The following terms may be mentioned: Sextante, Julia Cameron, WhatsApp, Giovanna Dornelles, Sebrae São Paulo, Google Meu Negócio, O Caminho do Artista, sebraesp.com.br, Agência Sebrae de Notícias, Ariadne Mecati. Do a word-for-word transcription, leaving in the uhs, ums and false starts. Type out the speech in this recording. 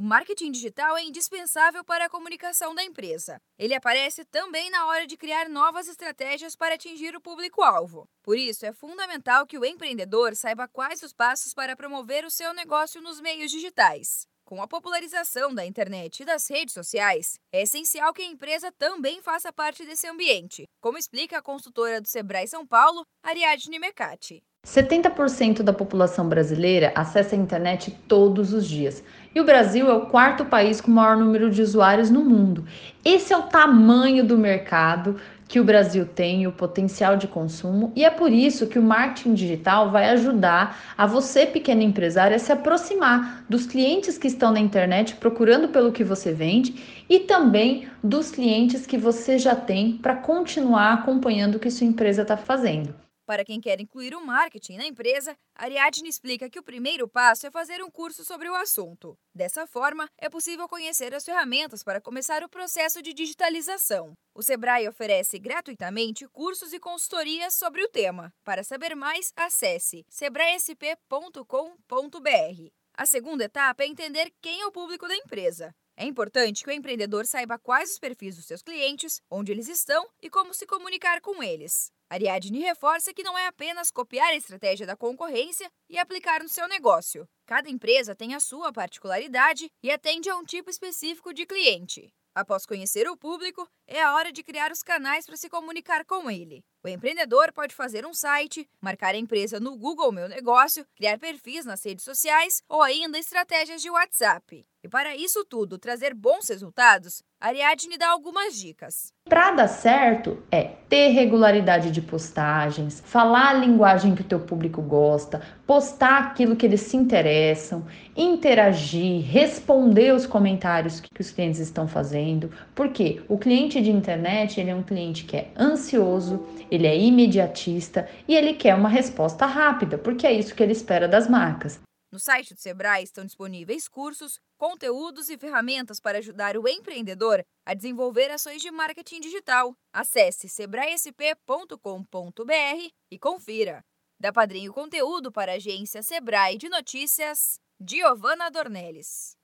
O marketing digital é indispensável para a comunicação da empresa. Ele aparece também na hora de criar novas estratégias para atingir o público-alvo. Por isso, é fundamental que o empreendedor saiba quais os passos para promover o seu negócio nos meios digitais. Com a popularização da internet e das redes sociais, é essencial que a empresa também faça parte desse ambiente, como explica a consultora do Sebrae São Paulo, Ariadne Mecati. setenta por cento da população brasileira acessa a internet todos os dias. E o Brasil é o quarto país com o maior número de usuários no mundo. Esse é o tamanho do mercado que o Brasil tem, o potencial de consumo, e é por isso que o marketing digital vai ajudar a você, pequeno empresário, a se aproximar dos clientes que estão na internet procurando pelo que você vende e também dos clientes que você já tem para continuar acompanhando o que sua empresa está fazendo. Para quem quer incluir o marketing na empresa, Ariadne explica que o primeiro passo é fazer um curso sobre o assunto. Dessa forma, é possível conhecer as ferramentas para começar o processo de digitalização. O Sebrae oferece gratuitamente cursos e consultorias sobre o tema. Para saber mais, acesse sebrae s p ponto com ponto b r. A segunda etapa é entender quem é o público da empresa. É importante que o empreendedor saiba quais os perfis dos seus clientes, onde eles estão e como se comunicar com eles. Ariadne reforça que não é apenas copiar a estratégia da concorrência e aplicar no seu negócio. Cada empresa tem a sua particularidade e atende a um tipo específico de cliente. Após conhecer o público, é a hora de criar os canais para se comunicar com ele. O empreendedor pode fazer um site, marcar a empresa no Google Meu Negócio, criar perfis nas redes sociais ou ainda estratégias de WhatsApp. E para isso tudo trazer bons resultados, Ariadne dá algumas dicas. Para dar certo é ter regularidade de postagens, falar a linguagem que o teu público gosta, postar aquilo que eles se interessam, interagir, responder os comentários que os clientes estão fazendo. Porque o cliente de internet, ele é um cliente que é ansioso, ele é imediatista e ele quer uma resposta rápida, porque é isso que ele espera das marcas. No site do Sebrae estão disponíveis cursos, conteúdos e ferramentas para ajudar o empreendedor a desenvolver ações de marketing digital. Acesse sebrae s p ponto com ponto b r e confira. Da Padrinho Conteúdo para a Agência Sebrae de Notícias, Giovanna Dornelles.